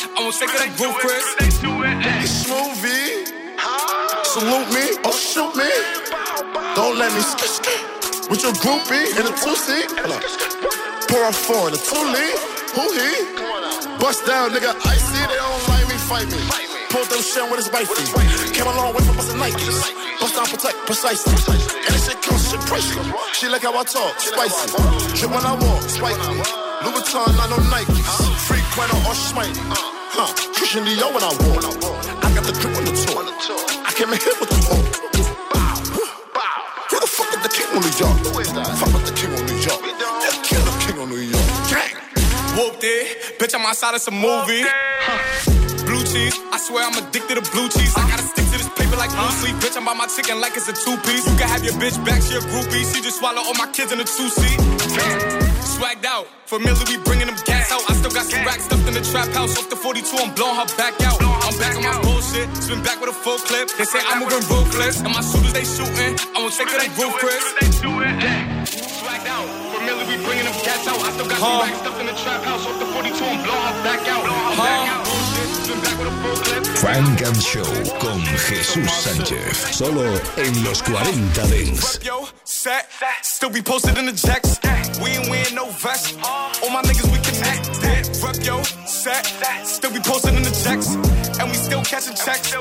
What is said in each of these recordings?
I'ma take it like Ruth Chris. It's smoothie. Salute me or shoot me. Don't let me skip with your groupie in a two-seat. Pour out four in a two-lead. Who he? Bust down, nigga. Icy, they don't like me, fight me. Pulled them shit with his wifey. Came a long way from bustin' Nikes. Bust down, protect, precisely. And this shit cool, shit pricey. She like how I talk, spicy. Shit when I walk, spicy. Louis Vuitton, I know Nikes. Freak, Quentin, or Schmite. Christian Dior when I walk. I got the grip on the tour. I came in here with the hook. Who the fuck is the king of New York? Fuck with the king of New York. Just kill the king of New York. Gang. Whooped it. Bitch, I'm outside, it's a movie. Blue cheese. I swear I'm addicted to blue cheese. I gotta stick to this paper like blue sleep. Bitch, I'm by my chicken like it's a two-piece. You can have your bitch back, she a groupie. She just swallow all my kids in a two-seat. Swagged out, familiar, we bringing them gas out. I still got some racks stuffed in the trap house. Off the 42, I'm blowing her back out. I'm back on my bullshit, spin back with a full clip. They say I'm moving ruthless, and my shooters, they shooting. I'm gonna take it like Ruth Chris. Swagged out, familiar, we bringing them gas out. I still got some racks stuffed in the trap house. Off the 42, I'm blowing her back out. Funk and Show con Jesús Sánchez. Solo en los 40 Dents. Set, still be posted in the jacks. We ain't wearing no vest. All my niggas we connect. Rep yo, set, still be posted in the jacks. And we still catching checks.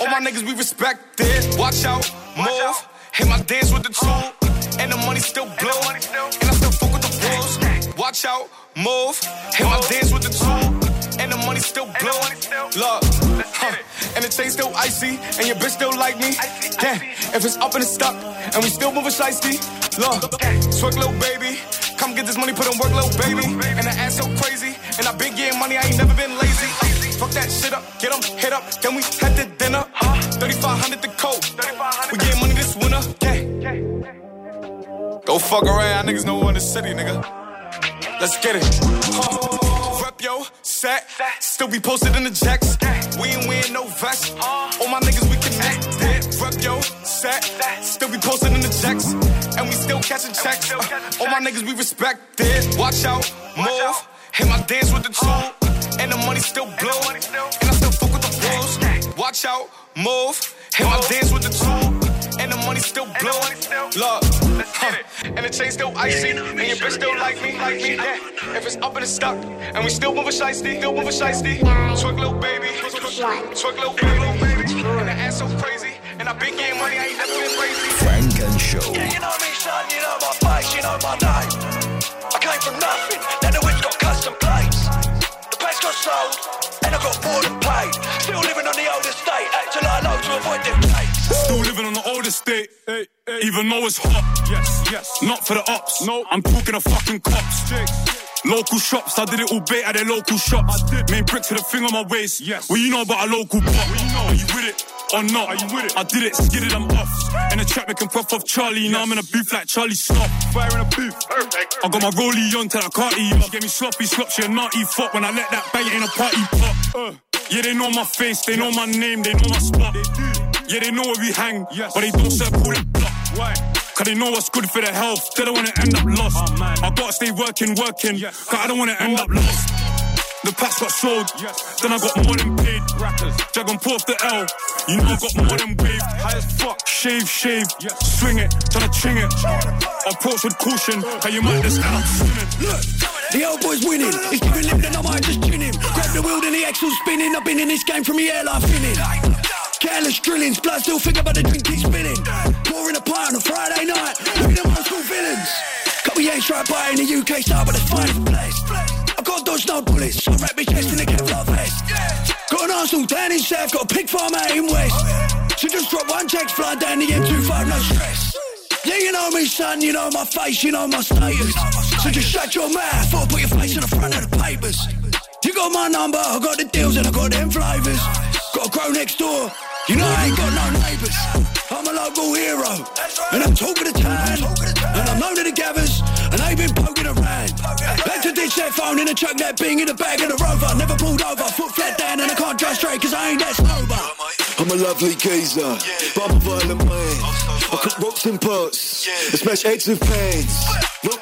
All my niggas we respect it. Watch out, move. Hit my dance with the tool. And the money still blow. And I still fuck with the wolves. Watch out, move. Hit my dance with the tool. And the money still blowing, love, and the chain still icy, and your bitch still like me, yeah, if it's up and it's stuck, and we still moving shiesty, love, twerk little baby, come get this money, put in work little baby, and the ass so crazy, and I been getting money, I ain't never been lazy, fuck that shit up, get them, hit up, then we had the dinner, 3,500 the coat, we getting money this winter, yeah, go fuck around, niggas know we're in the city, nigga, let's get it, yo, set, still be posted in the jacks. We ain't wearing no vest. All my niggas we connect. Rep yo, set, still be posted in the jacks. And we still catching checks. All my niggas we respect it. Watch out, move. Hit my dance with the tool. And the money still blowing. And I still fuck with the wolves. Watch out, move. Hit my dance with the tool. And the money still blowing. Love. And the chain still icy, and your bitch still like me, yeah. If it's up and it's stuck, and we still moving shiesty. Twerk little baby, and the ass so crazy, and I been getting money, I ain't never been crazy. Frank and Show. Yeah, you know me, son, you know my face, you know my name. I came from nothing, then the wind's got custom plates. The place got sold, and I got bored and paid. Still living on the old estate, acting like low to avoid them gates. Still living on the old estate, even though it's hot. Yes, not for the ops. No, I'm talking to fucking cops. Local shops, I did it all bait at their local shops. Main bricks with a thing on my waist. Yes. Well, you know about a local pop. Well, you know. Are you with it or not? Are you with it? I did it, skidded, I'm off. In the trap, making puff off Charlie. Yes. Now I'm in a booth like Charlie Snop. Fire in a booth. Perfect. I got my rollie on till I can't eat. She gave me sloppy, she a naughty fuck. When I let that bang, it ain't a party pop. Yeah, they know my face, they know my name, they know my spot. They do. Yeah, they know where we hang, yes. But they don't serve all that block. Right. Cause they know what's good for their health. They don't wanna end up lost. I gotta stay working, yes. Cause I don't wanna end up lost. The packs got sold, yes. Then I got more than paid. Dragon pull off the L. You know I got more than wave. High as fuck. Shave, yes. Swing it, tryna ching it. Approach with caution. How you might just end up spinning. Look, the old boy's winning. He's giving him the number, I just chin him. Grab the wheel and the axle's spinning. I've been in this game from the air like finning. Careless drillings, blood still think about the drink keeps spinning. Pouring a pint on a Friday night, looking at old school villains. Couple yanks right by in the UK side, but the spine's blessed. I got dodge, no bullets, I wrap my chest in a Kevlar vest. Got an arsenal down in south, got a pig farm out in west. So just drop one text, fly down the M25, no stress. Yeah, you know me, son, you know my face, you know my status. So just shut your mouth, or put your face in the front of the papers. You got my number, I got the deals and I got them flavours. Got a grow next door. You know I ain't got no neighbours. I'm a local hero, right. And I'm talking to town, and I'm known to the gathers, and they been poking around. Back to ditch that phone in the truck, that bing in the bag of the Rover. Never pulled over, foot flat down, and I can't drive straight cause I ain't that sober. I'm a lovely geezer, but I'm a violent man. I cook rocks in pots, I smash eggs with pans.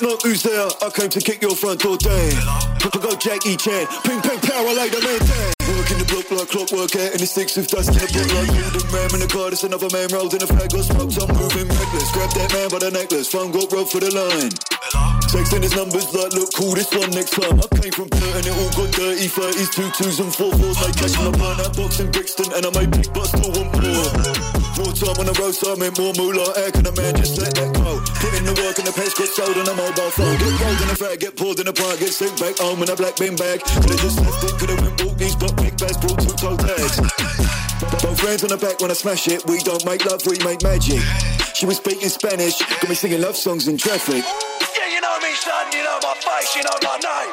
Knock, who's there? I came to kick your front door down. I go Jackie Chan, ping, ping, power, I lay the man down. Working the block like clockwork, getting the sticks with dust in the book like you. The man in the car, there's another man rolled in the flag or smoked. I'm moving reckless, grab that man by the necklace. Phone got robbed for the line. Texting his numbers like, look, call this one next time. I came from dirt and it all got dirty. 30s, 2s and 4s. Like cash in my mind, I box in Brixton and I made big but still want more. More time on the road, so I meant more moolah. How can a man just let that go? Put in the work and the pets got sold on a mobile phone. Get rolled in a fag, get poured in a pint, get sent back home in a black bin bag. Could've just left it, could've went walk these, but big bags brought two toe tags. Both hands on the back when I smash it. We don't make love, we make magic. She was speaking Spanish, got me singing love songs in traffic. You know me, son, you know my face, you know my name.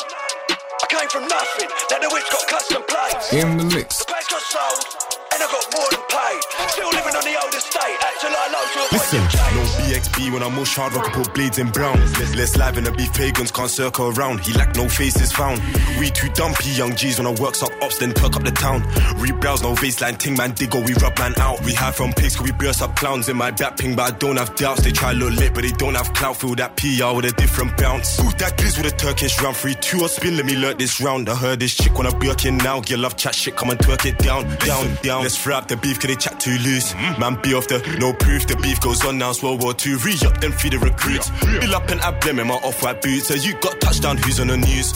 I came from nothing, now the witch got custom plates. In the mix. The place got sold, and I got more than paid. Still living on the old estate, acting like local. Listen, no BXB when I mush hard, rock and put blades in brown. Less live and I be pagans, can't circle around. He lack no faces found. We too dumpy, young G's when I works up ops, then perk up the town. Rebrowse, no baseline, ting man, diggle, we rub man out. We hide from pigs, we burst up clowns in my back ping, but I don't have doubts. They try look lit, but they don't have clout. Feel that PR with a different bounce. Ooh, that glizz with a Turkish round, 3-2 or spin, let me learn this round. I heard this chick when I birkin now. Your love chat shit, come and twerk it down. Let's fry up the beef, cause they chat too loose. Man, be off the no proof, the beef goes on now, it's World War II. Re-up, then feed the recruits. Fill up and ab them in my off-white boots. So you got touchdown, who's on the news?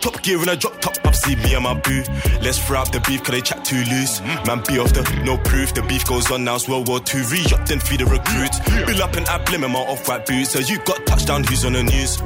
Top gear when I drop top up, see me and my boo. Let's fry up the beef, cause they chat too loose. Man, be off the no proof, the beef goes on now, it's World War II. Re-up, then feed the recruits. Fill up and ab them in my off-white boots. So you got touchdown, who's on the news?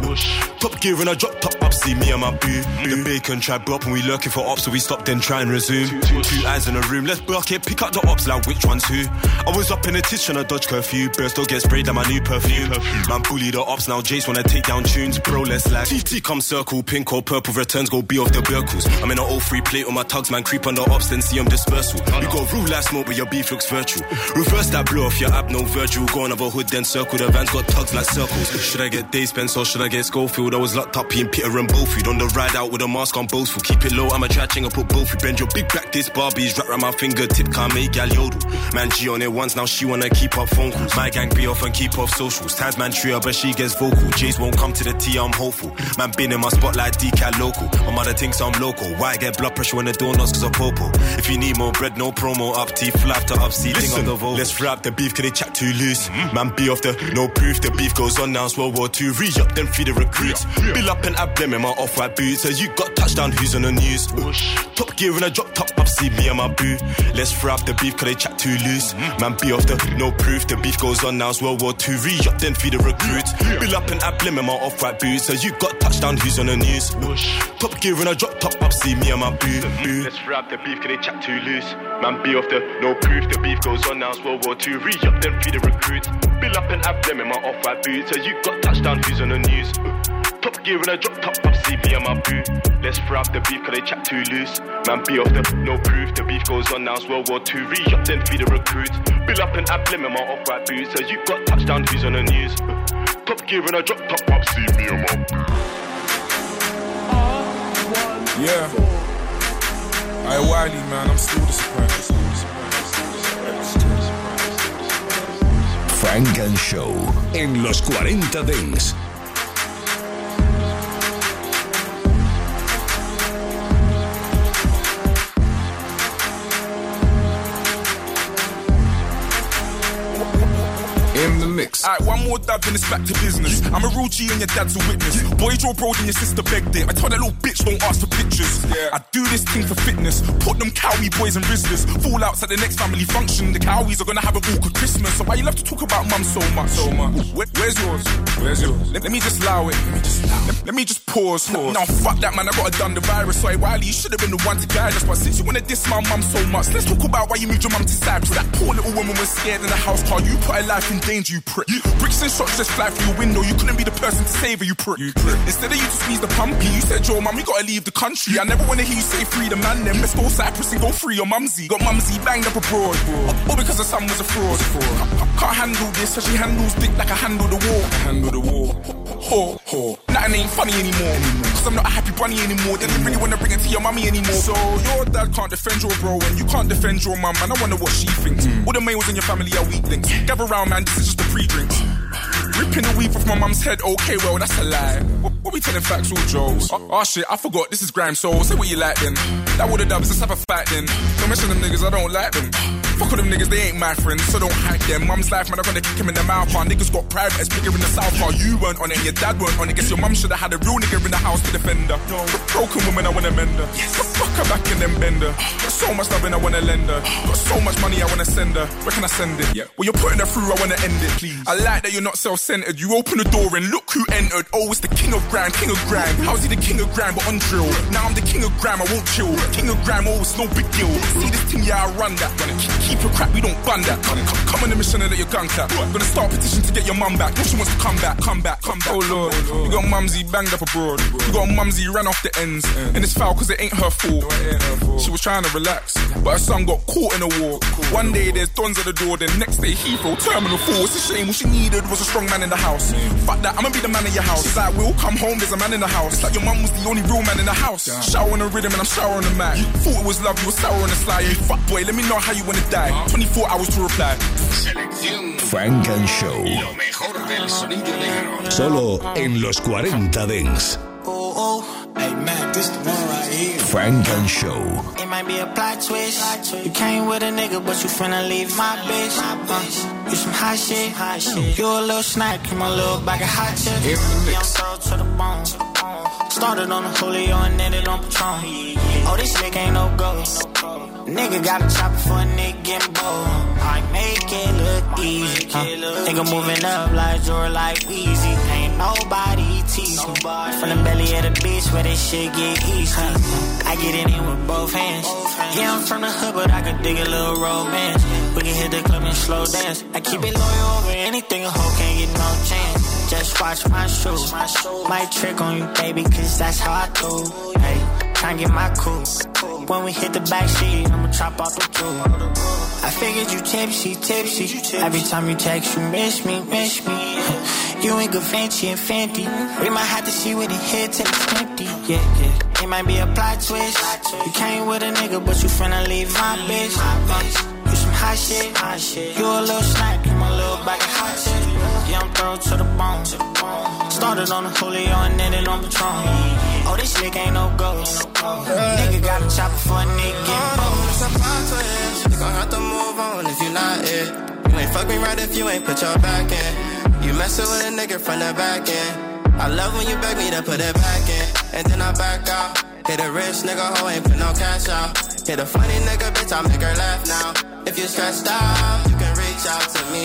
Top gear when I drop top up, see me and my boo. The bacon tried bop and we lurking for ops, so we stopped then try and resume. Two eyes in a room, let's block it, pick up the ops, like which one's who? I was up in the tits trying to dodge curfew, Bristol get sprayed like my new perfume. Man, bully the ops, now Jace wanna take down tunes, bro, let's lag. TT come circle, pink or purple, returns go be off the Berkles. I'm in an 0-3 plate on my tugs, man, creep on the ops, then see them dispersal. You got rule life smoke, but your beef looks virtual. Reverse that blow off your ab, no Virgil, go on over hood, then circle, the van's got tugs like circles. Should I get Day Spence or should I get Schofield? I was locked up, in Peter and Bofield on the ride out with a mask on boastful. Keep it low, I'm a chatting, I put both. You bend your big back, this Barbie's wrapped around my fingertip, can't make gal yodel. Man, G on it once, now she wanna keep up phone calls. My gang be off and keep off socials. Times man tree up, but she gets vocal. Jays won't come to the tea, I'm hopeful. Man, been in my spotlight, decal local. My mother thinks I'm local. Why I get blood pressure when the door knocks cause I'm popo? If you need more bread, no promo, up tea, flap to up, see, thing on the vote. Let's fry up the beef, cause they chat too loose. Man, be off the no proof, the beef goes on now, it's World War II. Re-up, then feed the recruits. Bill up and ab them in my off-white boots. So you got touchdown, who's on the news? Top gear when I drop top up, see me and my boo. Let's fry up the beef, cause they chat too loose. Man, be off the no proof, the beef goes on now, it's World War II. Re-up, then feed the recruits. Bill up and ab them in my off-white boots. So you got touchdown, who's on the news? Top gear when I drop top up, see me and my boo. Let's fry up the beef, cause they chat too loose. Man, be off the no proof, the beef goes on now, it's World War II. Re-up, then feed the recruits. Bill up and ab them in my off-white boots. So you got touchdown, who's on the news? Top gear when I drop top up, see me and my boo. Let's fry up the beef, cause they chat too loose. Man, be off the no proof, the beef goes on now, it's World War II. Re-up, then feed the recruits. Bill up and ab them in my off-white boots. So you got touchdown, who's on the news? Top gear when I drop top up, see me and my boo. Yeah, I Wiley, man, I'm still disappointed. Frank and Show en los 40 Dings. Alright, one more dab and it's back to business. I'm a real G and your dad's a witness. Boy drove road and your sister begged it. I told that little bitch don't ask for pictures. I do this thing for fitness. Put them cowie boys and rizzlers. Fallouts at the next family function. The cowies are gonna have an awkward Christmas. So why you love to talk about mum so much? Where's yours? Let me just allow it. Let me just pause. Now fuck that man, I got to done the virus. So hey, Wiley, you should have been the one to guide us. But since you wanna diss my mum so much, let's talk about why you moved your mum to Cyprus. That poor little woman was scared in the house car. You put her life in danger, you prick. Bricks and shots just fly through your window. You couldn't be the person to save her, you prick. Instead of you to squeeze the pumpy, you said, yo, mum, we gotta leave the country. I never wanna hear you say free the man then. Let's go Cyprus and go free your mumsy. Got mumsy banged up abroad. All because her son was a fraud. Can't handle this, so she handles dick like I handle the war. Nothing ain't funny anymore. Cause I'm not a happy bunny anymore. They didn't really wanna bring it to your mummy anymore. So your dad can't defend your bro, and you can't defend your mum. And I wonder what she thinks. All the males in your family are weak links. Gather round, man, this is just a pre-drink. Ripping the weave off my mum's head, okay, well, that's a lie. What we telling facts, all jokes? Oh shit, I forgot, this is grime, so say what you like then. That would've done, let's have a fight then. Don't mention them niggas, I don't like them. Fuck all them niggas, they ain't my friends, so don't hype them. Mum's life, man, I'm gonna kick him in the mouth. Our niggas got private, it's bigger in the south. Our you weren't on it and your dad weren't on it. Guess your mum should've had a real nigga in the house to defend her. Broken woman, I wanna mend her. Fuck her back in them bender. Got so much loving, I wanna lend her. Got so much money, I wanna send her. Where can I send it? Yeah. Well, you're putting her through, I wanna end it. Please. I like that you're not self-centered. You open the door and look who entered. Oh, it's the king of grime, king of grime. How's he the king of grime but on drill? Now I'm the king of grime, I won't chill. King of grime, oh, it's no big deal. See this thing, yeah, I run that. Keep your crap, we don't bun that. Come on the mission and let your gun clap. Gonna start petition to get your mum back. If she wants to come back. Oh lord, you got mumsy banged up abroad. You got mumsy ran off the ends. And it's foul cause it ain't her fault. She was trying to relax, but her son got caught in a war. One day there's dons at the door, then next day Heathrow, Terminal 4. It's a shame, what she needed was a strong man in the house. Fuck that, I'ma be the man in your house. She's like, we'll come home, there's a man in the house. It's like your mum was the only real man in the house. Showering a rhythm and I'm showering a man. You thought it was love, you were sour on the slide. You fuck boy, let me know how you wanna die. 24 hours to reply. Selección Funk and Show. Lo mejor del sonido negro. Solo en los 40 Dents. Oh, oh, hey man, this the one right here. Funk and Show. It might be a plot twist. You came with a nigga, but you finna leave my bitch. You some hot shit. You a little snack, you my little bag of hot chips. Yeah, I'm thorough to the bone. Started on the Julio and ended on Patron. Oh, this nigga ain't no ghost. Nigga got a chopper for a nigga getting bold. I make it look easy. Nigga moving up like Jordan, like Weezy. Ain't nobody teasing. From the belly of the bitch where this shit get easy. I get it in with both hands. Yeah, I'm from the hood, but I can dig a little romance. We can hit the club and slow dance. I keep it loyal over anything. A hoe can't get no chance. Just watch my shoes. Might trick on you, baby, cause that's how I do. Hey. Tryna get my cool. When we hit the back seat, I'ma chop off the pool. I figured you tipsy. Every time you text, you miss me. You ain't Gavinci and Fenty. We might have to see where the head takes empty. Yeah. It might be a plot twist. You came with a nigga, but you finna leave my bitch. You some hot shit. You a little snack, you my little bag of hot shit. Yeah, I'm thorough to the bone. Started on the Julio and ended on Patron. Oh, this nigga ain't no ghost. Nigga got a chopper for a nigga getting bold. It's a plot twist. You gon' have to move on if you not it. You ain't fuck me right if you ain't put your back in. You messin' with a nigga from the back end. I love when you beg me to put it back in. And then I back out. Hit a rich nigga, hoe ain't put no cash out. Hit a funny nigga, bitch, I make her laugh now. If you stressed out, you can reach out to me.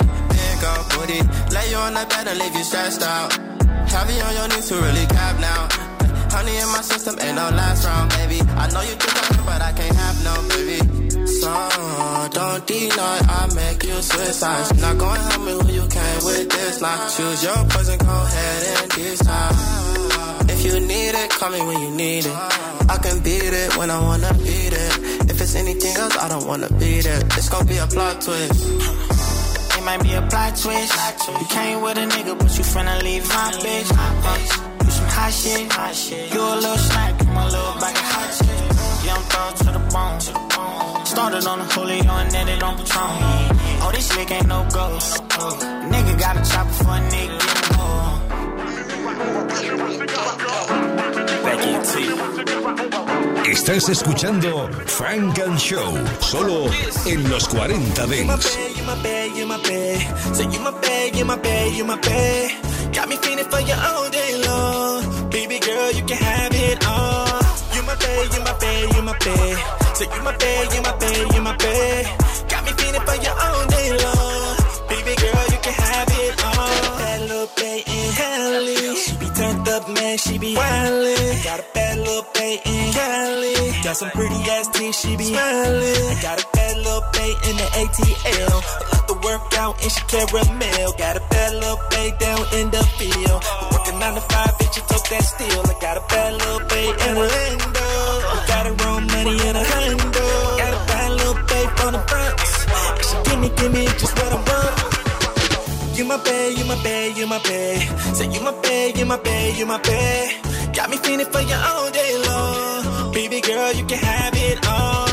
Go booty, lay you on the bed and leave you stressed out. Heavy on your knees to really cap now. Honey in my system ain't no last round, baby. I know you think I can, but I can't have no baby. So don't deny I make you suicide. Not gonna help me when you came with this line. Choose your poison, go ahead and decide. If you need it, call me when you need it. I can beat it when I wanna beat it. If it's anything else, I don't wanna beat it. It's gonna be a plot twist. Might be a plot twist. You came with a nigga, but you finna leave my bitch. You some hot shit. You a little snack, you my little bag of hot shit. Yeah, I'm thorough to the bone. Started on the Julio and ended on Patron. Oh, this nigga ain't no ghost. Nigga got a chopper for a nigga getting old. Estás escuchando Funk and Show, solo en los 40 Dents. You my bae. Got me feeling for you all day long. Baby girl, you can have it all. You my bae. Say you my bae. Got me feeling for you all day long. Baby girl, you can have it all. That little bae in Cali, she be turned up, man, she be wildin'. Got a bad little bae in Cali, got some pretty ass teeth, she be smiling. I got a bad little bae in the ATL. Work out and she caramel. Got a bad little bae down in the field. We're working 9 to 5, bitch, you took that steal. I got a bad little bae in Orlando. Got her own money in a Honda. Got a bad little bae from the Bronx. And she give me just what I want. You my bae. Say you my bae. Got me feeling for you all day long. Baby girl, you can have it all.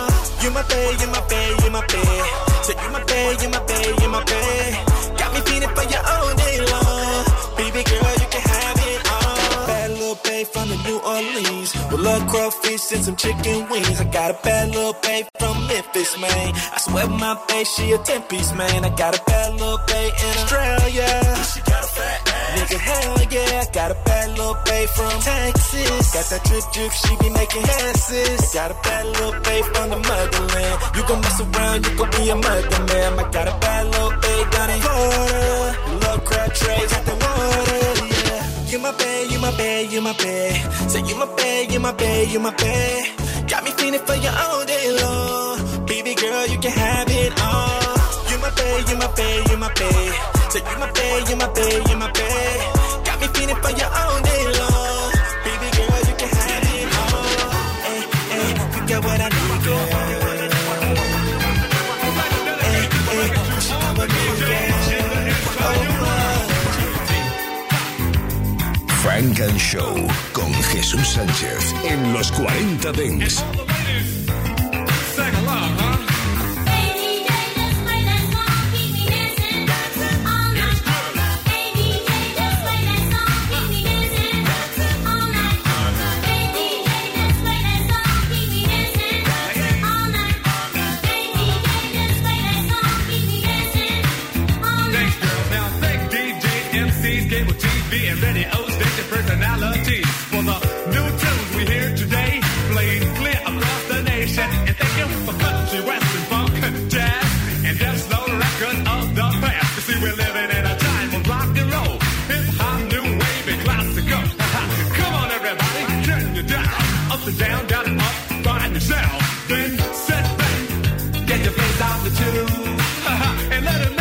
You my bae. Say you my bae. Got me feeling for you all day long. fish and some chicken wings. I got a bad little babe from Memphis, man. I swear my babe, she a 10-piece, man. I got a bad little babe in Australia. She got a fat ass. Nigga, hell yeah. I got a bad little babe from Texas. Got that drip, she be making passes. Got a bad little babe from the motherland. You gon' mess around, you gon' be a mother, man. I got a bad little babe down in Florida. Love crab trays at the water, yeah. You my babe, you my babe, you my babe. Say you my babe, you my babe, you my babe. Got me feeling for you all day long. Baby girl, you can have it all. You my babe, you my babe, you my babe. Say you my babe, you my babe, you my babe. Got me feeling for you all day long. Baby girl, you can have it all. Hey, hey, you got what I need, girl. Hey, hey, you got what I need, girl. Funk and Show con Jesús Sánchez en los 40 Dents. And radios, state your personalities. For the new tunes we hear today, played clear across the nation. And thank you for country, western, funk, jazz, and that's no record of the past. You see, we're living in a time of rock and roll, hip-hop, new wave, and classical. Come on, everybody, turn your down, up and down, down and up, find yourself. Then sit back, get your face out the tune, and let it make you.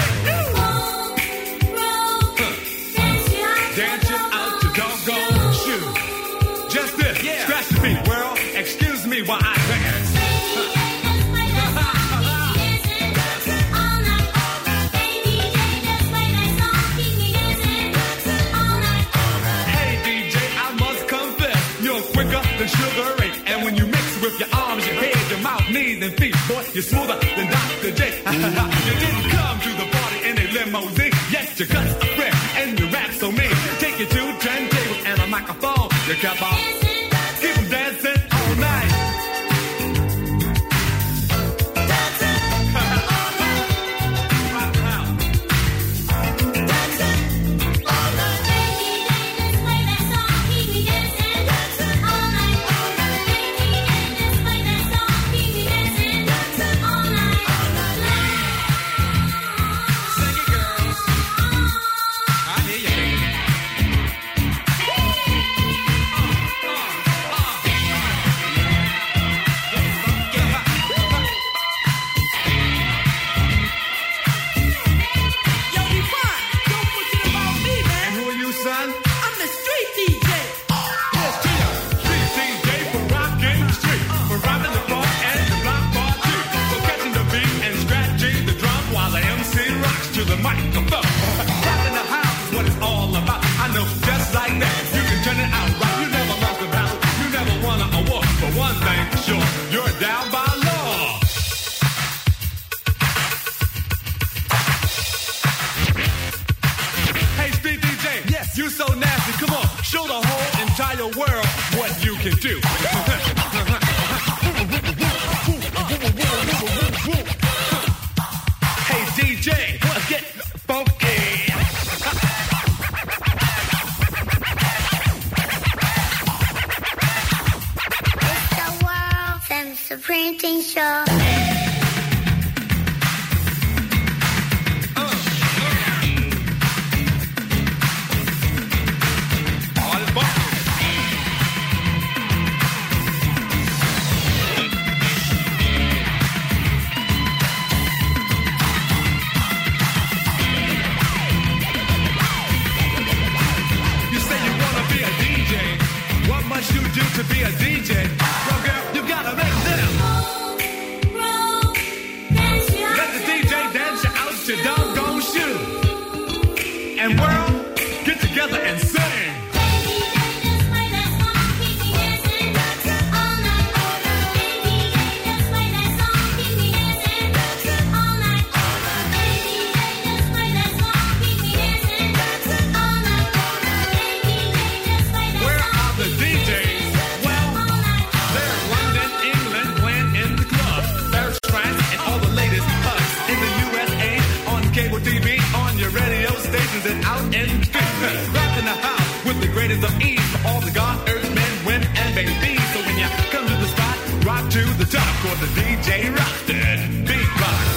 Dance it out your doggone shoe. Just this, yeah. Scratch the beat, world. Excuse me while I dance. Hey DJ, I must confess, you're quicker than Sugar Ray. And when you mix with your arms, your head, your mouth, knees, and feet, boy, you're smoother than Dr. J. You didn't come to the party in a limousine. Yes, you cut a friend and you rap so mean. Take your two turntables and a microphone. You kept on, keep them dancing all night. Dancing all night. Dancing all night. Baby, let's play that song. Keep me dancing. Dancing all night. Baby, let's play that song. Keep me dancing. Dancing all night. Sing it, girls. with the DJ rocked it. Beatbox.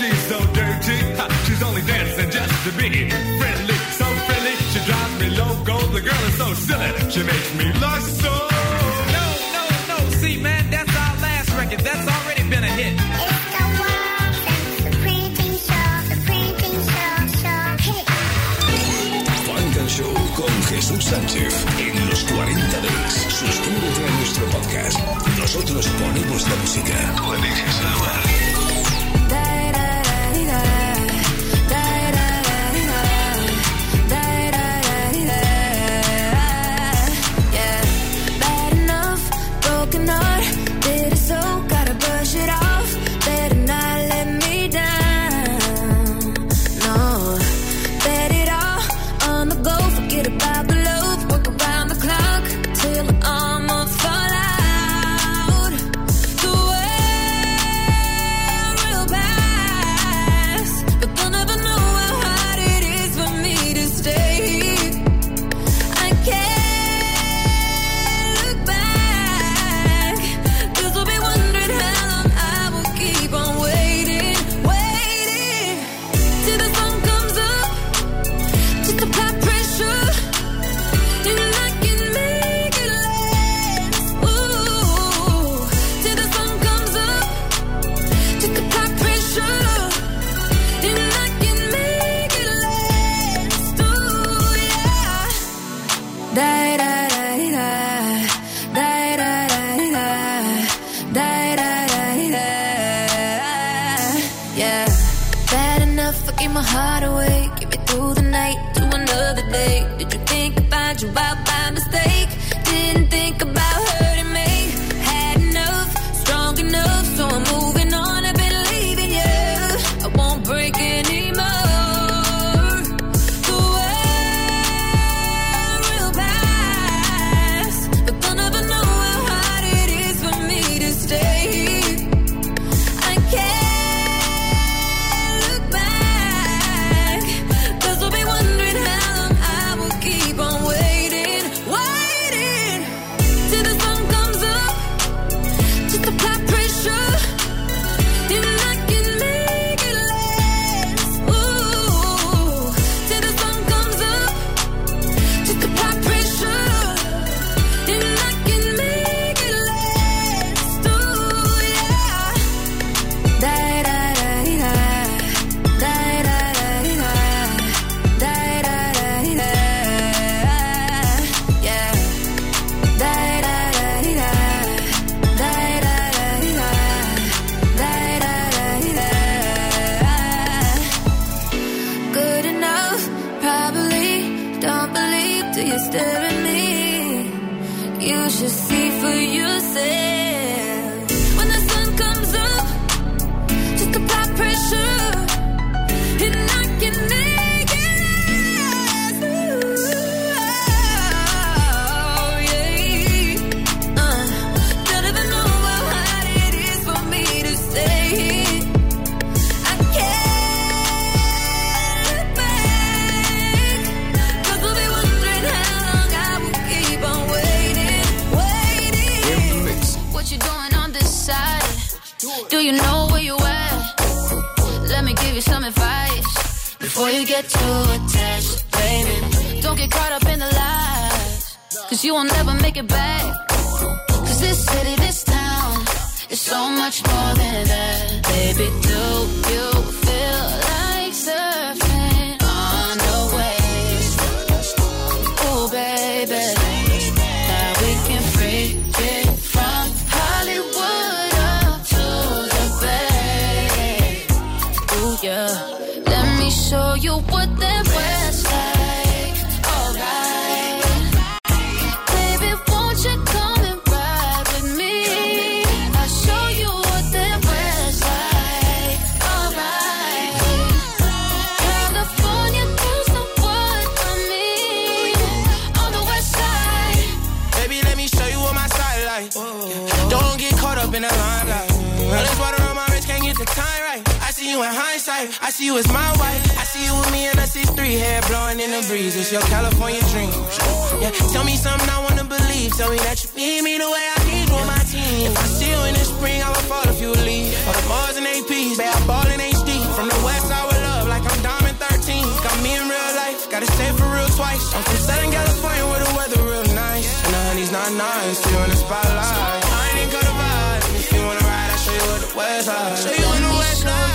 She's so dirty, she's only dancing just to be friendly, so friendly, she drives me loco, the girl is so silly, she makes me lust so... No, no, no, see man, that's our last record, that's already been a hit. It's the one, that's the printing show, hit. Funk and Show con Jesús Sánchez, en los 40 días, suscríbete a nuestro podcast, nosotros ponemos la música, tú eliges el lugar. in hindsight. I see you as my wife. I see you with me and I see three hair blowing in the breeze. It's your California dream. Yeah, tell me something I wanna believe. Tell me that you need me the way I need you on my team. If I see you in the spring, I would fall if you leave. On the Mars and APs, babe, I ball in HD. From the West, I would love like I'm Diamond 13. Got me in real life, gotta stay for real twice. I'm from Southern California where the weather real nice. And the honey's not nice, you in the spotlight. I ain't gonna ride, if you wanna ride, I'll show you what the West like. Show you in the West like.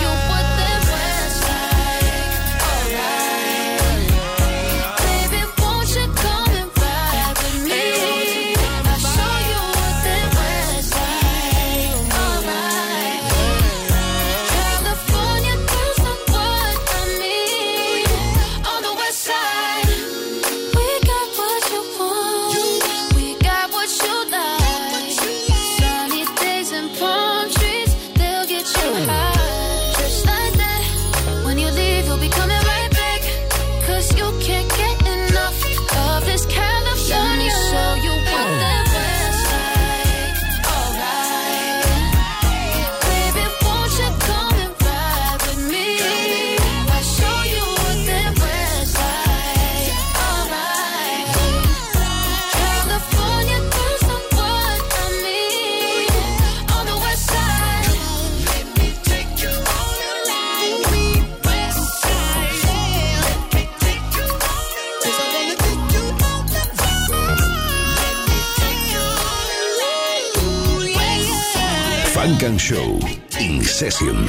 Funk & Show in session.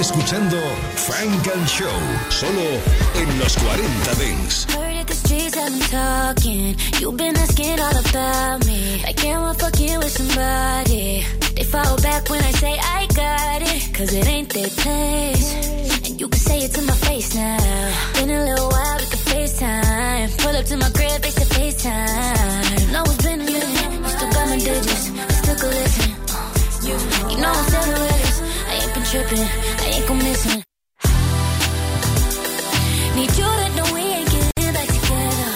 Escuchando Funk & Show, solo en los 40 Dings. Heard the streets have been talking. You've been asking all about me. Like, am I fucking with somebody? They follow back when I say I got it. Cause it ain't their place. And you can say it to my face now. Been a little while, we can FaceTime. Pull up to my crib, face to FaceTime. No, it's been a minute. I still got my digits. I still can listen. You know I'm still with us. I ain't been tripping. I ain't gon' miss it. Need you to know we ain't getting back together.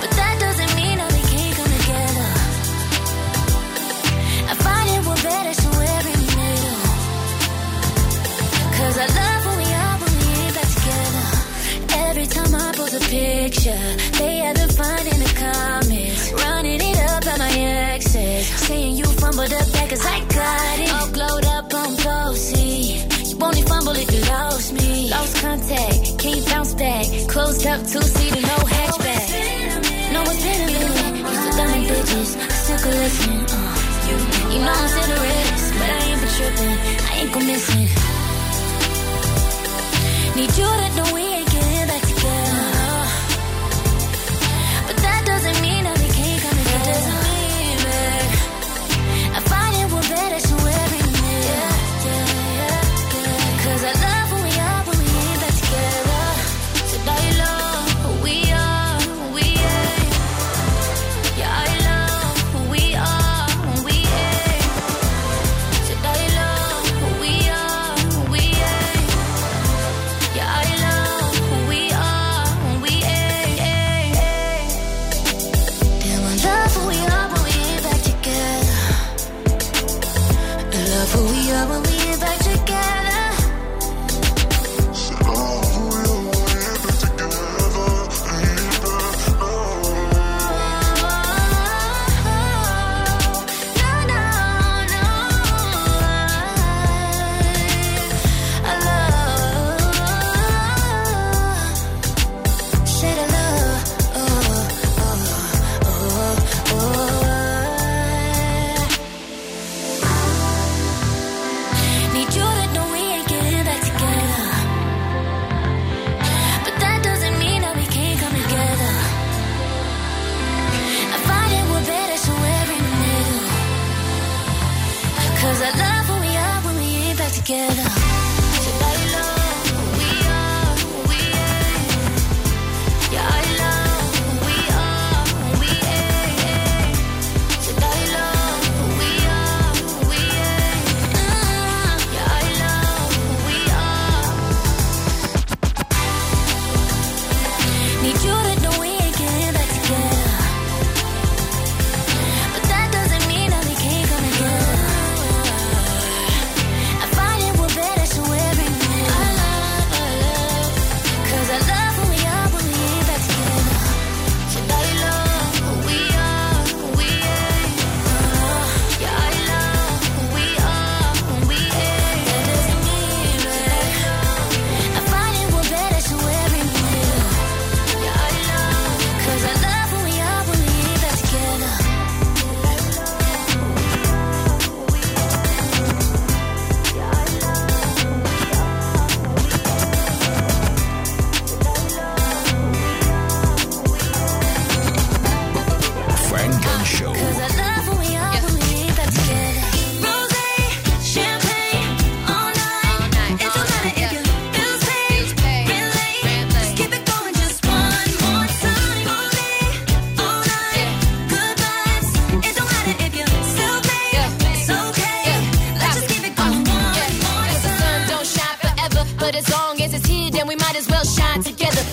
But that doesn't mean that we can't come together. I find it we're better somewhere in the middle. Cause I love who we are when we ain't back together. Every time I post a picture, they have been finding a comment. Running it up at my exes. Saying you fumble the bag cause I got it. All glowed up, I'm rosy. You only fumble if you lost me. Lost contact, can't bounce back. Closed up, two-seater, no hatchback. No, it's been a minute. Used to dumb and bitches, I still could listen. You know I'm still the risk, but I ain't been tripping. I ain't gon' miss it. Need you to know we ain't getting back together. But that doesn't mean that we can't come together. I find it will better to every minute. Yeah. Cause I love who we are when we ain't back together. So now you love who we are when we ain't. Yeah, I love who we are when we ain't. So now you love who we are when we ain't. Yeah, I love who we are when we ain't. Damn, I love who we are when we ain't back together. Who we are when we ain't back together. Said all who we are when we ain't back together. Ain't back, no. No. I love. Said I love. Cause I love who we are when we ain't back together. So now you love who we are when we ain't. Yeah, I love who we are when we ain't. So now you love who we are when we ain't. Yeah, I love who we are. Need you to know we ain't getting back together. But that doesn't mean that we can't come together.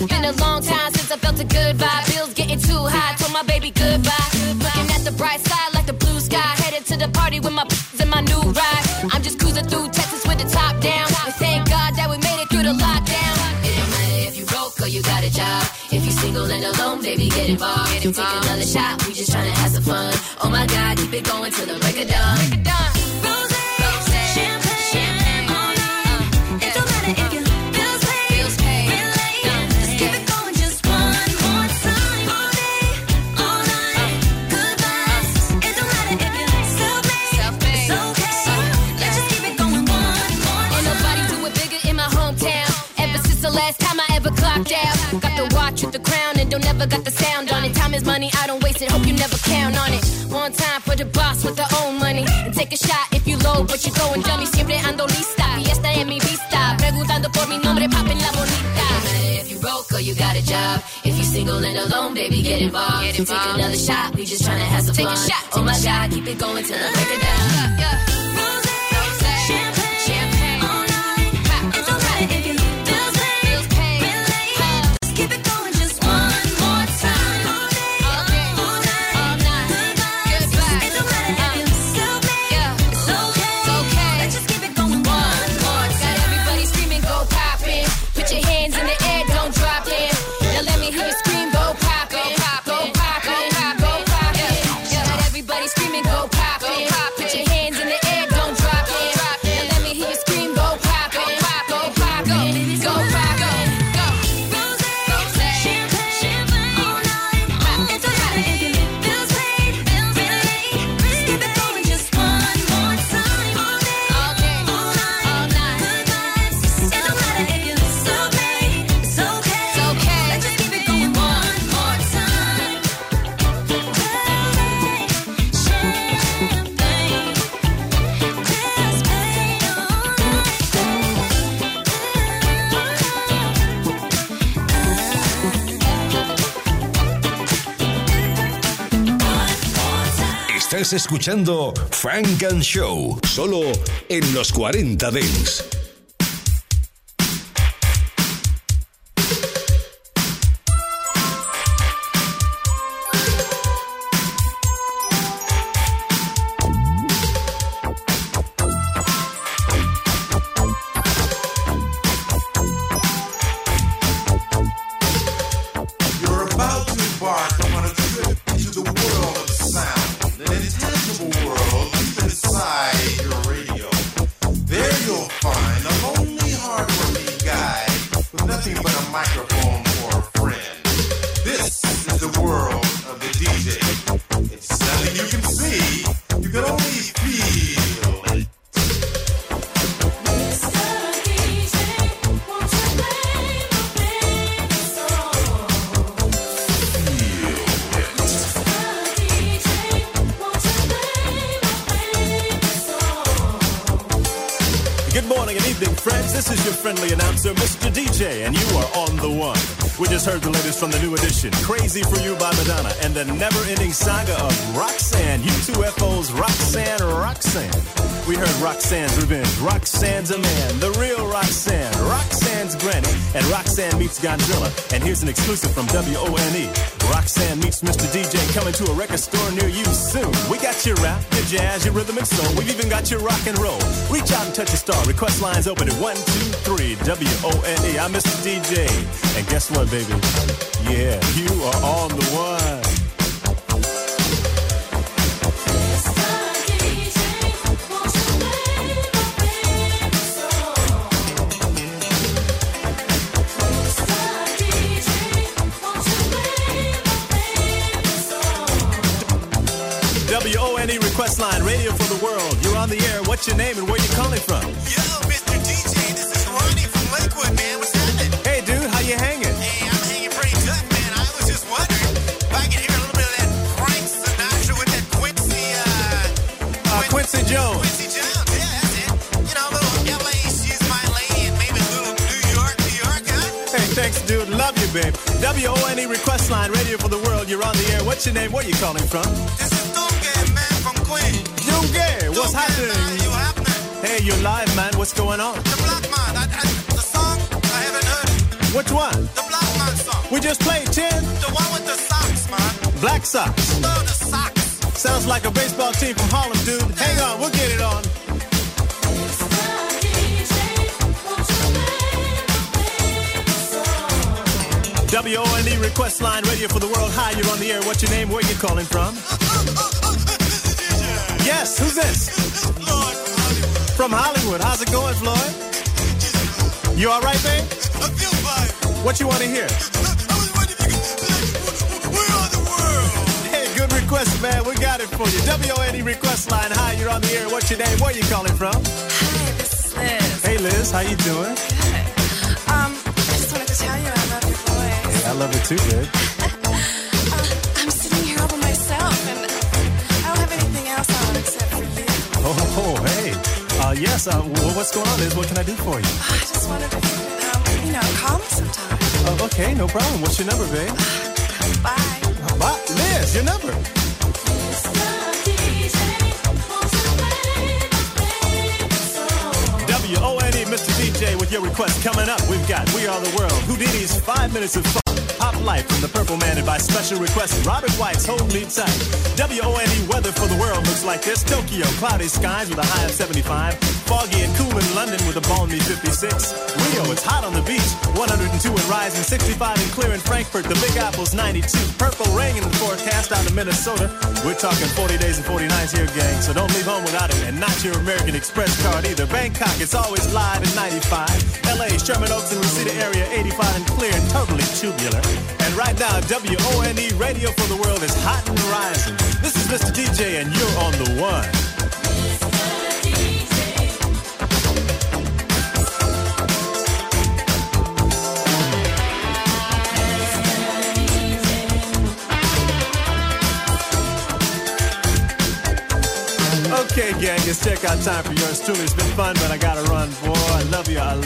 Been a long time since I felt a good vibe. Bills getting too high, told my baby goodbye. Looking at the bright side like the blue sky. Headed to the party with my p***s in my new ride. I'm just cruising through Texas with the top down. And thank God that we made it through the lockdown. It don't matter if you broke or you got a job. If you single and alone, baby, get involved. Take another shot, we just tryna have some fun. Oh my God, keep it going till the break of dawn. Rosé, champagne, all night. It don't matter if you down. Got the watch with the crown and don't ever got the sound on it. Time is money, I don't waste it, hope you never count on it. One time for the boss with the own money. And take a shot if you low, but you're going dummy. Siempre ando lista, y esta es mi vista. Preguntando por mi nombre, poppin' la bonita. No matter if you broke or you got a job. If you single and alone, baby, get involved. Take another shot, we just tryna have some fun. Oh my God, keep it going till I break it down. Rosé, champagne, all night. It don't matter if you Estás escuchando Funk and Show, solo en los 40 Dents. Crazy for You by Madonna and the never-ending saga of Roxanne, U2FO's Roxanne, Roxanne. We heard Roxanne's Revenge, Roxanne's a Man, the real Roxanne, Roxanne's Granny, and Roxanne meets Godzilla. And here's an exclusive from WONE. Roxanne meets Mr. DJ coming to a record store near you soon. We got your rap, your jazz, your rhythm and soul. We've even got your rock and roll. Reach out and touch a star. Request lines open at 123 WONE. I'm Mr. DJ. And guess what, baby? Yeah, you are on the one. WONE request line, radio for the world. You're on the air. What's your name and where you calling from? Yo, Mr. DJ, this is Ronnie from Lakewood, man. What's happening? Hey, dude, how you hanging? Hey, I'm hanging pretty good, man. I was just wondering if I could hear a little bit of that Frank Sinatra with that Quincy Jones. Quincy Jones, yeah, that's it. You know, a little LA, she's my lady, and maybe a little New York, huh? Hey, thanks, dude. Love you, babe. WONE request line, radio for the world. You're on the air. What's your name? Where you calling from? This is Duque, what's happening? Man, you happening? Hey, you're live, man. What's going on? The Black Man. The song, I haven't heard it. Which one? The Black Man song. We just played, Tim. The one with the socks, man. Black socks. No, the socks. Sounds like a baseball team from Harlem, dude. Yeah. Hang on, we'll get it on. WONE request line, radio for the world. Hi, you're on the air. What's your name? Where you calling from? Yes, who's this? It's Floyd from Hollywood. From Hollywood. How's it going, Floyd? You all right, babe? I feel fine. What you want to hear? I was wondering if you could play We're on the World. Hey, good request, man. We got it for you. WONE request line. Hi, you're on the air. What's your name? Where you calling from? Hi, this is Liz. Hey, Liz. How you doing? Good. I just wanted to tell you I love your voice. Hey, I love it too, babe. I'm sitting here all by myself, and I don't have anything else on. Oh, hey. Yes, what's going on, Liz? What can I do for you? I just wanted to, call me sometime. Okay, no problem. What's your number, babe? Bye. Bye. Liz, your number. WONE, Mr. DJ, with your request coming up. We've got We Are the World, Houdini's 5 Minutes of Fun. Pop Life from the Purple Man, and by special request, Robert White's Hold Me Tight. WONE weather for the world looks like this. Tokyo, cloudy skies with a high of 75. Foggy and cool in London with a balmy 56. Rio, it's hot on the beach, 102 and rising, 65 and clear in Frankfurt. The Big Apple's 92. Purple rain in the forecast out of Minnesota. We're talking 40 days and 40 nights here, gang, so don't leave home without it. And not your American Express card either. Bangkok, it's always live at 95. LA, Sherman Oaks and Reseda area, 85 and clear and totally tubular. And right now, WONE radio for the world is hot and rising. This is Mr. DJ, and you're on the one. Okay, again. It's checkout time for yours truly. It's been fun, but I gotta run. Boy, I love you all,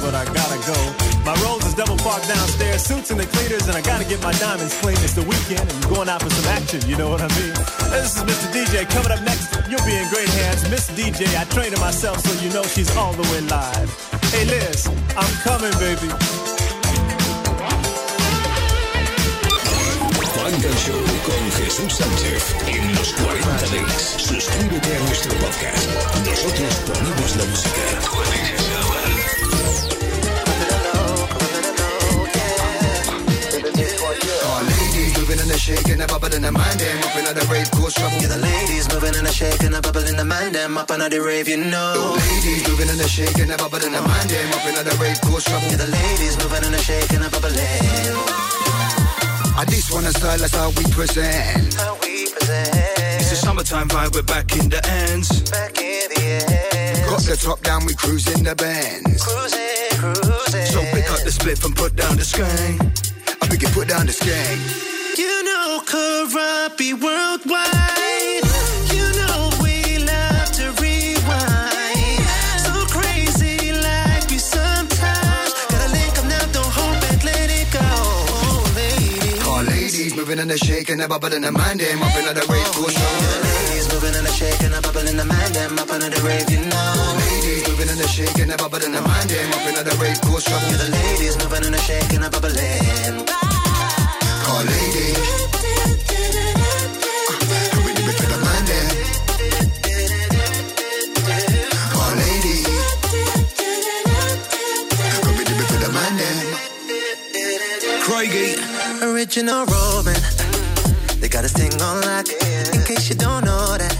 but I gotta go. My Rolls is double parked downstairs, suits and the cleaners, and I gotta get my diamonds clean. It's the weekend, and I'm going out for some action, you know what I mean? This is Mr. DJ. Coming up next, you'll be in great hands. Miss DJ, I trained her myself, so you know she's all the way live. Hey, Liz, I'm coming, baby. Funk & Show con Jesús Sánchez en los 40 Dents. Suscríbete a nuestro podcast. Nosotros ponemos la música. Tú eliges ahora. Moving in a shake and a bubble in a mind them. Up in a the rave, cause trouble. Yeah, the ladies moving in a shake and a bubble in a mind them. Up in a the rave, you know. The ladies moving in a shake and a bubble in a mind them. Up in a the rave, cause trouble. Yeah, the ladies moving in a shake and a bubble in. I just wanna style, that's how we present. How we present. It's a summertime vibe, we're back in the ends. Back in the ends. Got the top down, we cruising the Benz. Cruising, cruising. So pick up the spliff and put down the skank. I think you put down the skank. You know, could I be worldwide? You know, we love to rewind. So crazy like you sometimes. Gotta link them now, don't hold back, let it go. Oh, ladies. Oh, ladies, moving in a shake and a bubble in the mind. Them up another rave, go show. Ladies, moving in a shake and a bubble in the mind. Them up another rave, you know. Ladies, moving in a shake and a bubble in the mind. Them up another rave, go show. Yeah, the ladies, moving in a shake and a bubble in. Oh, lady, can we leave it to the Monday? Oh, lady, can we leave it to the Monday? Craigie, original Roman, they got us thing on lock. In case you don't know that,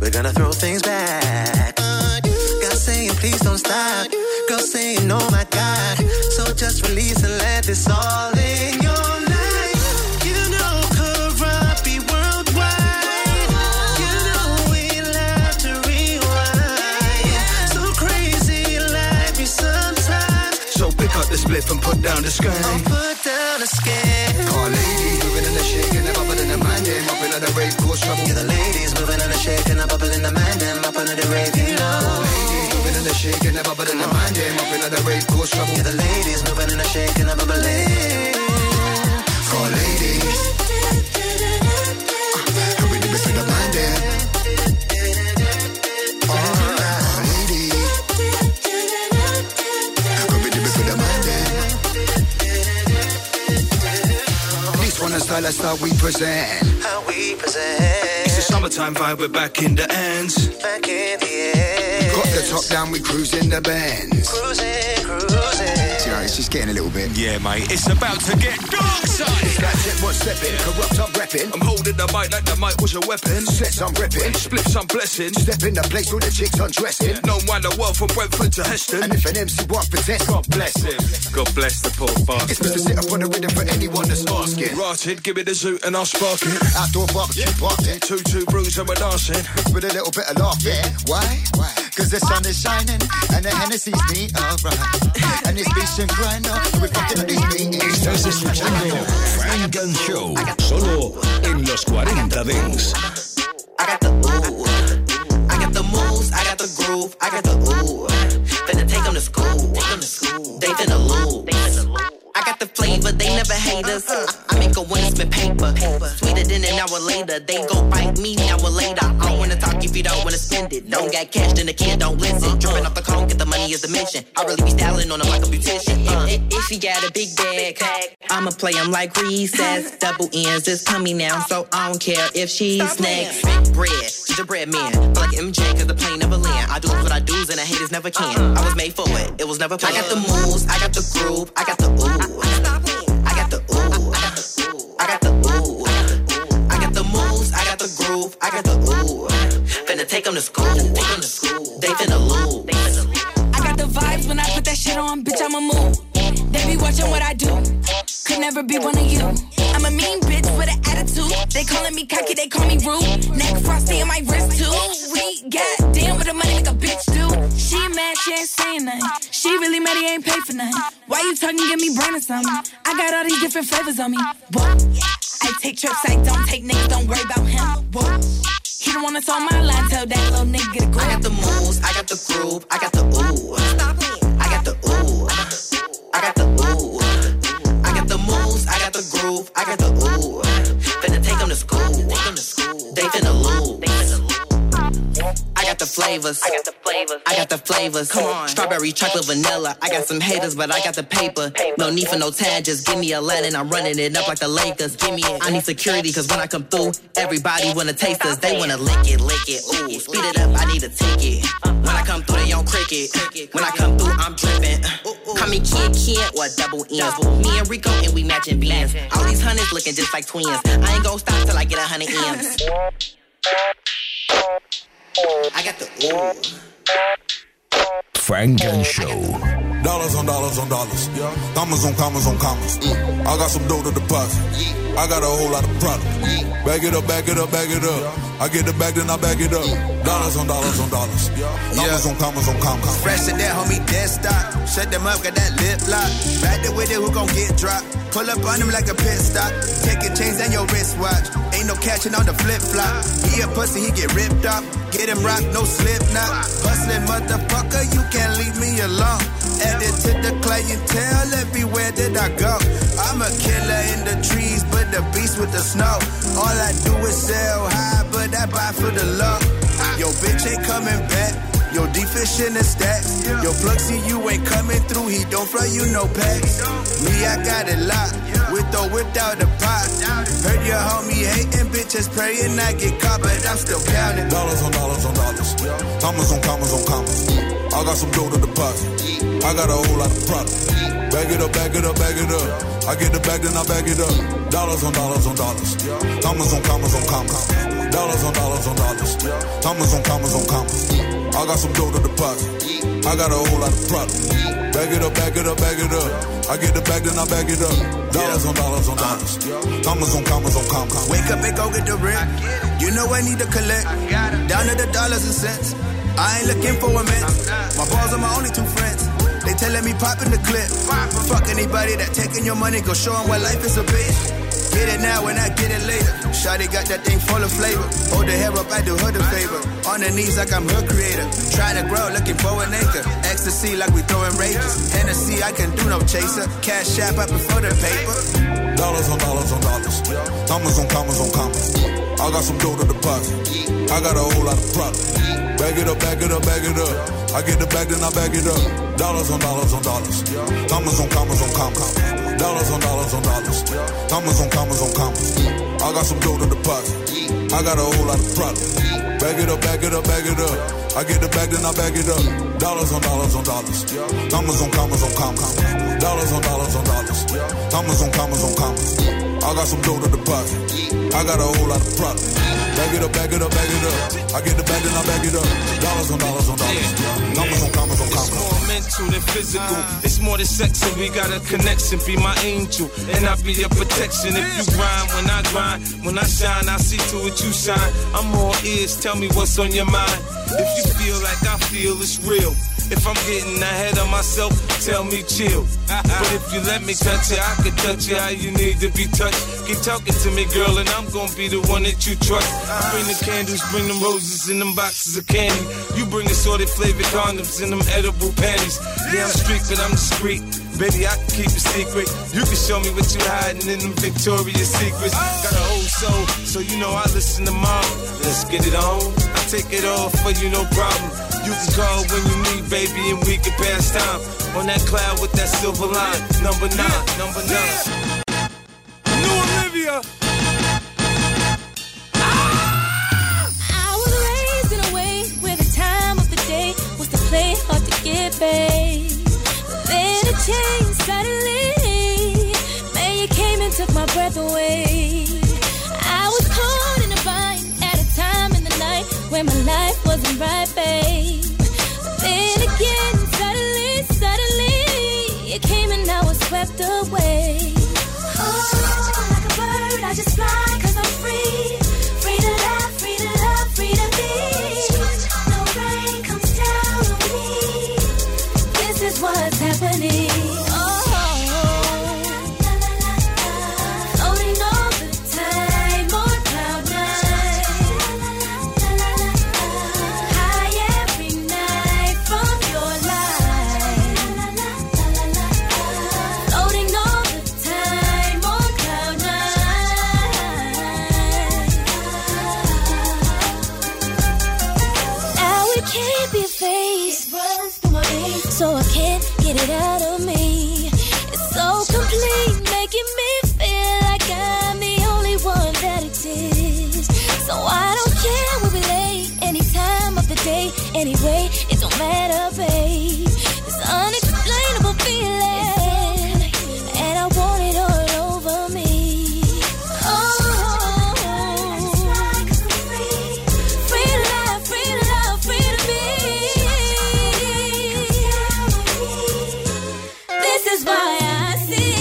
we're gonna throw things back. God saying please don't stop, girl saying oh my God, so just release and let this all in your. The split and put down the skank. Oh, put down the skank. Oh, ladies moving in a shake and a bubble in a mind. Them up another rave, cause trouble. Yeah, the ladies moving in a shake and a bubble in a mind. Them up another rave, you know. Oh, ladies moving in a shake and a bubble in a mind. Them up another rave, cause trouble. Yeah, the ladies moving in a shake and a bubble in. Oh, ladies, can we do it to the mind? That's how we present. How we present. It's a summertime vibe, we're back in the ends. Back in the ends. Got the top down, we cruising the Benz. Cruising, cruising. See, it's just getting a little bit. Yeah, mate, it's about to get dark side. That's it, what's stepping? Corrupt, I'm repping. I'm holding the mic like the mic was a weapon. Sets, I'm repping. Splits, I'm blessing. Step in the place, all the chicks undressing. Yeah. Known round the world from Brentford to Heston. And if an MC won't protect, God bless him. God bless the poor bastard. It's meant to sit up on the rhythm for anyone that's asking. Rotted, give me the zoot and I'll spark it. Outdoor barbecue, yeah. Party. 2-2 brews and we're dancing. With a little bit of laughing. Yeah. Why? Why? Cause the sun is shining and the Hennessy's neat, alright. And this beach and grind up, we're fucking on these meetings. Estás escuchando Funk and Show, solo en los 40 Dents. I got the ooh, I got the moves, I got the groove, I got the ooh. Finna take them to school, they finna lose. I got the flavor, they never hate us. I make a waste with paper. Sweeter than an hour later. They go fight me an hour later. I don't wanna talk if you don't wanna spend it. Don't got cash, then the kid don't listen. Dripping off the cone, get the money as a mention. I really be styling on them like a beautician. If she got a big bag, I'ma play them like recess. Double N's just coming now, so I don't care if she's next. Big bread, she's a bread man. I like MJ, cause the plane never land. I do what I do, and the haters never can. I was made for it, it was never planned. I got the moves, I got the groove, I got the ooh. I got the ooh, I got the ooh, I got the moves, I got the groove, I got the ooh. Finna take them to school, they finna lose. I got the vibes when I put that shit on, bitch, I'ma move. They be watching what I do, could never be one of you. I'm a mean bitch with an attitude, they calling me cocky, they call me rude. Neck frosty on my wrist too, we got damn with the money make a bitch do. She mad, she ain't saying nothing, she really mad, he ain't pay for nothing. Why you talking, give me brain or something? I got all these different flavors on me. Whoa. I take trips, I don't take niggas, don't worry about him. Whoa. He the one that's on my line, tell that little nigga to groove. I got the moves, I got the groove, I got the ooh. Stop it. I got the ooh. I got the ooh. I got the moves, I got the groove, I got the ooh. Finna take them to school. They finna lose. I got the flavors. I got the flavors. Come on. Strawberry, chocolate, vanilla. I got some haters, but I got the paper. No need for no tag, just give me a line and I'm running it up like the Lakers. Give me it. I need security, cause when I come through, everybody wanna taste us. They wanna lick it, ooh. Speed it up, I need a ticket. When I come through, they on cricket. When I come through, I'm dripping. Call me Kid or double M's. Me and Rico and we matching bands. All these hundreds looking just like twins. I ain't gon' stop till I get 100 M's. I got the ooh. Funk and Show. Dollars on dollars on dollars. Yeah. Commas on commas on commas. Mm. I got some dough to deposit. Yeah. I got a whole lot of product. Yeah. Bag it up, bag it up, bag it up. Yeah. I get the bag, then I bag it up. Yeah. Dollars on dollars on dollars. Yeah. Commas on commas on commas. Fresh in that homie, desktop. Shut them up, got that lip lock. Right there with it, who gon' get dropped? Pull up on him like a pit stop. Take your chains and your wristwatch. Ain't no catching on the flip flop. He a pussy, he get ripped off. Get him rock, no slip knot. Hustling motherfucker, you can't leave me alone. Added to the clientele everywhere that I go. I'm a killer in the trees, but the beast with the snow. All I do is sell high, but I buy for the low. Yo, bitch ain't coming back. Yo, defense in the stacks. Yo, plug see you ain't coming through. He don't front you no packs. Me, I got it locked. With or without a pot. Heard your homie hating, bitches praying I get caught, but I'm still counting. Dollars on dollars on dollars. Commas on commas on commas. I got some dough to deposit. I got a whole lot of product. Bag it up, bag it up, bag it up. I get the bag, then I bag it up. Dollars on dollars on dollars. Commas on commas on commas. Dollars on dollars on dollars. Commas on commas on commas. I got some dough to deposit. I got a whole lot of product. Bag it up, bag it up, bag it up. I get the bag, then I bag it up. Dollars on dollars on dollars. Commas on commas on commas. Wake up and go get the rent. You know I need to collect. Down to the dollars and cents. I ain't looking for a mess. My balls are my only two friends. They telling me pop in the clip. Fuck anybody that taking your money. Go show them why life is a bitch. Get it now and I get it later. Shawty got that thing full of flavor. Hold her hair up, I do her the favor. On her knees like I'm her creator. Trying to grow, looking for an anchor. Ecstasy like we throwing rages. Hennessy, I can do no chaser. Cash app up before the paper. Dollars on dollars on dollars. Commas on commas on commas. I got some dough to deposit. I got a whole lot of product. Bag it up, bag it up, bag it up. I get the bag, then I bag it up. Dollars on dollars on dollars. Commas on commas on commas. Dollars on dollars on dollars. Commas on commas on commas. I got some dough to deposit. I got a whole lot of product. Bag it up, bag it up, bag it up. I get the bag, then I bag it up. Dollars on dollars on dollars. Commas on commas on commas. Dollars on dollars on dollars. Commas on commas on commas. I got some dough to deposit. I got a whole lot of product. Bag it up, bag it up, bag it up. I get the bag, then I bag it up. Dollars on dollars on dollars. Commas on commas on commas. It's more mental than physical. It's more than sex, and we got a connection. Be my angel, and I'll be your protection. If you grind, when I grind, when I shine, I see to it you shine. I'm all ears, tell me what's on your mind. If you feel like I feel, it's real. If I'm getting ahead of myself, tell me chill. But if you let me touch you, I can touch you how you need to be touched. Keep talking to me, girl, and I'm gonna be the one that you trust. I bring the candles, bring them roses in them boxes of candy. You bring the assorted flavored condoms in them edible panties. Yeah, I'm street, but I'm discreet. Baby, I can keep a secret. You can show me what you hiding in them Victoria's Secrets. Got an old soul, so you know I listen to mom. Let's get it on. I take it all for you, no problem. You can call when you need, baby, and we can pass time. On that cloud with that silver line. Number nine. New Olivia. I was raised in a way where the time of the day was to play hard to get paid. Changed suddenly, man, you came and took my breath away. I was caught in a bind at a time in the night when my life wasn't right, babe. Then again, suddenly, you came and I was swept away. Anyway, it don't matter, babe. This unexplainable feeling, and I want it all over me. Oh, free love, free love, free to be. This is why I sing.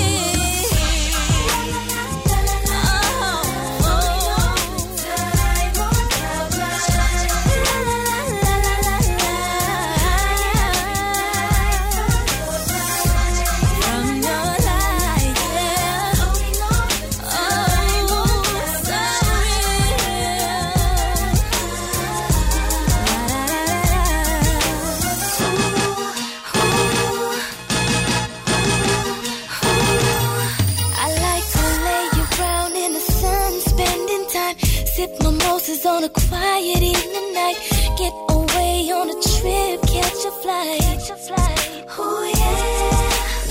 On a quiet evening night, get away on a trip, catch a flight. Oh yeah.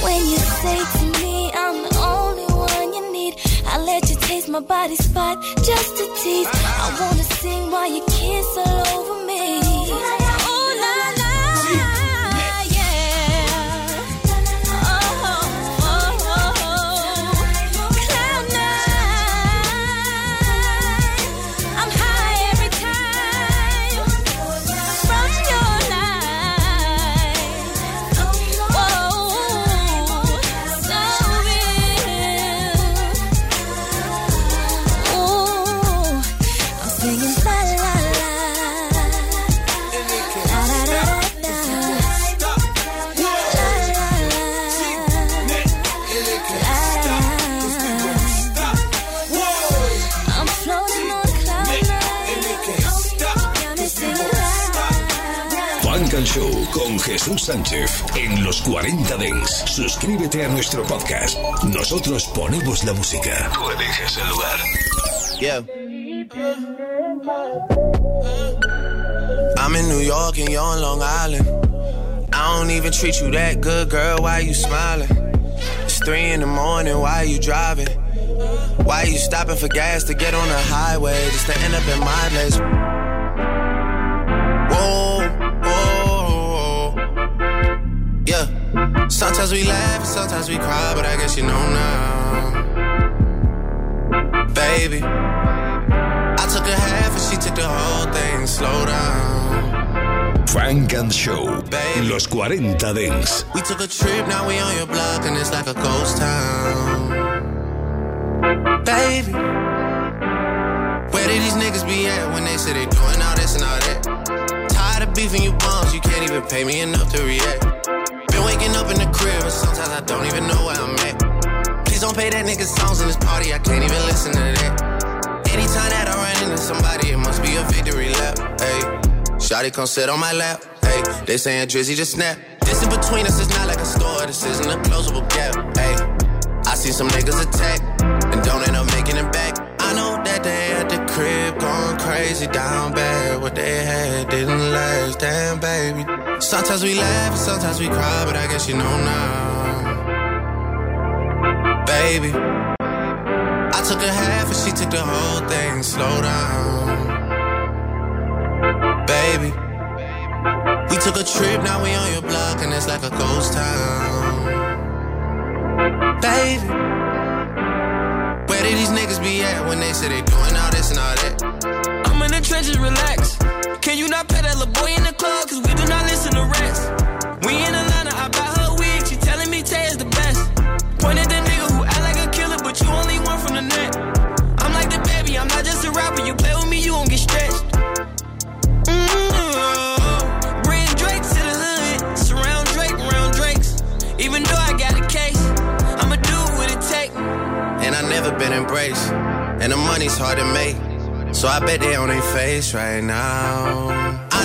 When you say to me, I'm the only one you need, I'll let you taste my body spot, just a tease. I wanna sing while you kiss all over me. Oh la la. Show con Jesús Sánchez en los 40 Dents. Suscríbete a nuestro podcast. Nosotros ponemos la música. Tú eliges el lugar. Yeah. I'm in New York and you're on Long Island. I don't even treat you that good, girl. Why you smiling? It's 3 in the morning. Why you driving? Why you stopping for gas to get on the highway just to end up in my place? Sometimes we laugh and sometimes we cry, but I guess you know now. Baby, I took a half and she took the whole thing, slow down. Frank and Show, baby. Los 40 Dents. We took a trip, now we on your block and it's like a ghost town. Baby, where did these niggas be at when they say they doing all this and all that? Tired of beefing you bums, you can't even pay me enough to react. Waking up in the crib, and sometimes I don't even know where I'm at. Please don't play that nigga songs in this party, I can't even listen to that. Anytime that I run into somebody, it must be a victory lap. Ayy, shawty come sit on my lap. Ayy, they saying Drizzy just snap. This in between us is not like a store, this isn't a closable gap. Ayy, I see some niggas attack, and don't end up making it back. I know that they at the crib going crazy down bad. What they had didn't last, damn baby. Sometimes we laugh and sometimes we cry, but I guess you know now. Baby, I took a half and she took the whole thing, slow down. Baby, we took a trip, now we on your block and it's like a ghost town. Baby, where did these niggas be at when they say they doing all this and all that? I'm in the trenches, relax. Can you not pet that little boy in the club? Cause we do not listen to rats. We in Atlanta, I buy her wig. She telling me Tay is the best. Point at that nigga who act like a killer, but you only one from the net. I'm like the baby, I'm not just a rapper. You play with me, you gon' get stretched. Mm-hmm. Bring Drake to the hood. Surround Drake, round Drakes. Even though I got a case, I'ma do what it take. And I never been embraced. And the money's hard to make. So I bet they on their face right now. I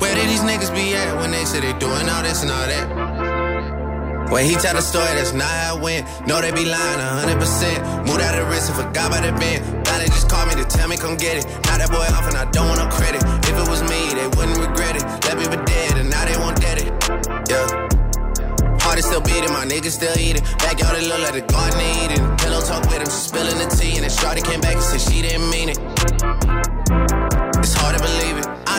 where did these niggas be at when they say they doing all this and all that? When he tell the story, that's not how it went. No, they be lying 100%. Moved out of risk and forgot about the bend. Now they just call me to tell me come get it. Now that boy off and I don't want no credit. If it was me, they wouldn't regret it. Let me be dead and now they won't dead it. Yeah. Heart is still beating, my niggas still eating. Backyard it look like the garden of Eden. Pillow talk with him, she's spilling the tea. And then shorty came back and said she didn't mean it. It's hard to believe it. I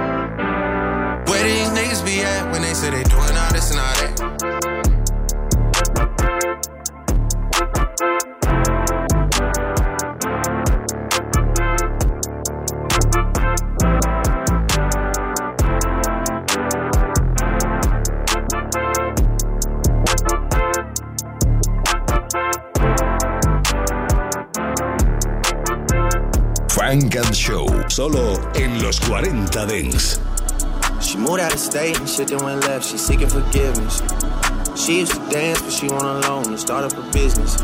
where these niggas be at when they say they doing all this and all Funk & Show, solo en los 40 Dents. She moved out of state and shit then went left. She's seeking forgiveness. She used to dance but she went alone and start up a business.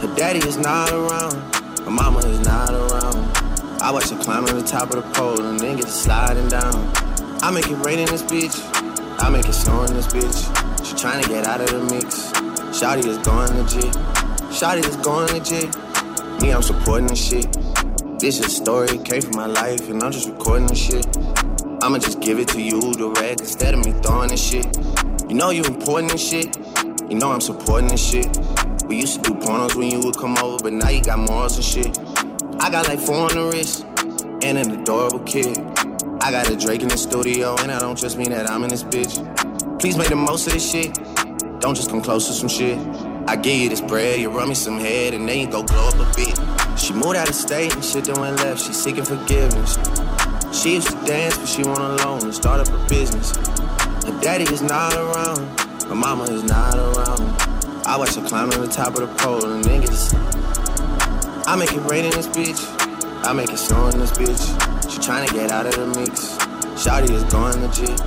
Her daddy is not around. Her mama is not around. I watch her climb to the top of the pole and then get to sliding down. I make it rain in this bitch. I make it snow in this bitch. She trying to get out of the mix. Shawty is going legit. Shawty is going legit. Me, I'm supporting this shit. This is a story, it came from my life, and I'm just recording this shit. I'ma just give it to you direct instead of me throwing this shit. You know you important this shit. You know I'm supporting this shit. We used to do pornos when you would come over, but now you got morals and shit. I got like 4 on the wrist and an adorable kid. I got a Drake in the studio, and I don't just mean that I'm in this bitch. Please make the most of this shit. Don't just come close to some shit. I give you this bread, you rub me some head, and then you go blow up a bit. She moved out of state and shit then went left. She's seeking forgiveness. She used to dance but she went alone and start up a business. Her daddy is not around. Her mama is not around. I watch her climb to the top of the pole and niggas. I make it rain in this bitch. I make it snow in this bitch. She trying to get out of the mix. Shawty is going legit.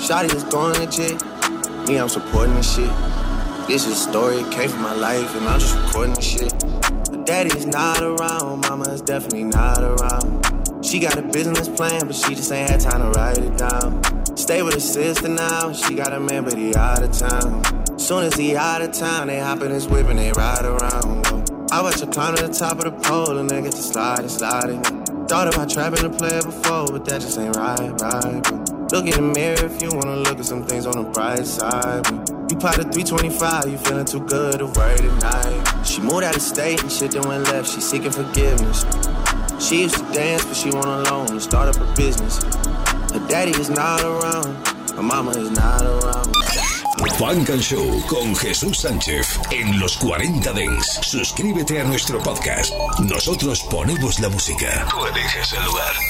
Shawty is going legit. Me, I'm supporting this shit. This is a story, it came from my life, and I'm just recording this shit. Daddy's not around, mama's definitely not around. She got a business plan, but she just ain't had time to write it down. Stay with her sister now, she got a man, but he out of town. Soon as he out of town, they hop in his whip and they ride around. I watch her climb to the top of the pole and then get to sliding. Thought about trapping the player before, but that just ain't right. Look in the mirror if you wanna look at some things on the bright side. You pot of 325, you feeling too good to worry tonight. She moved out of state and shit then went left. She seeking forgiveness. She used to dance but she went alone and start up a business. Her daddy is not around. Her mama is not around. Funk & Show con Jesús Sánchez en los 40 Dents. Suscríbete a nuestro podcast. Nosotros ponemos la música. Tú eliges el lugar.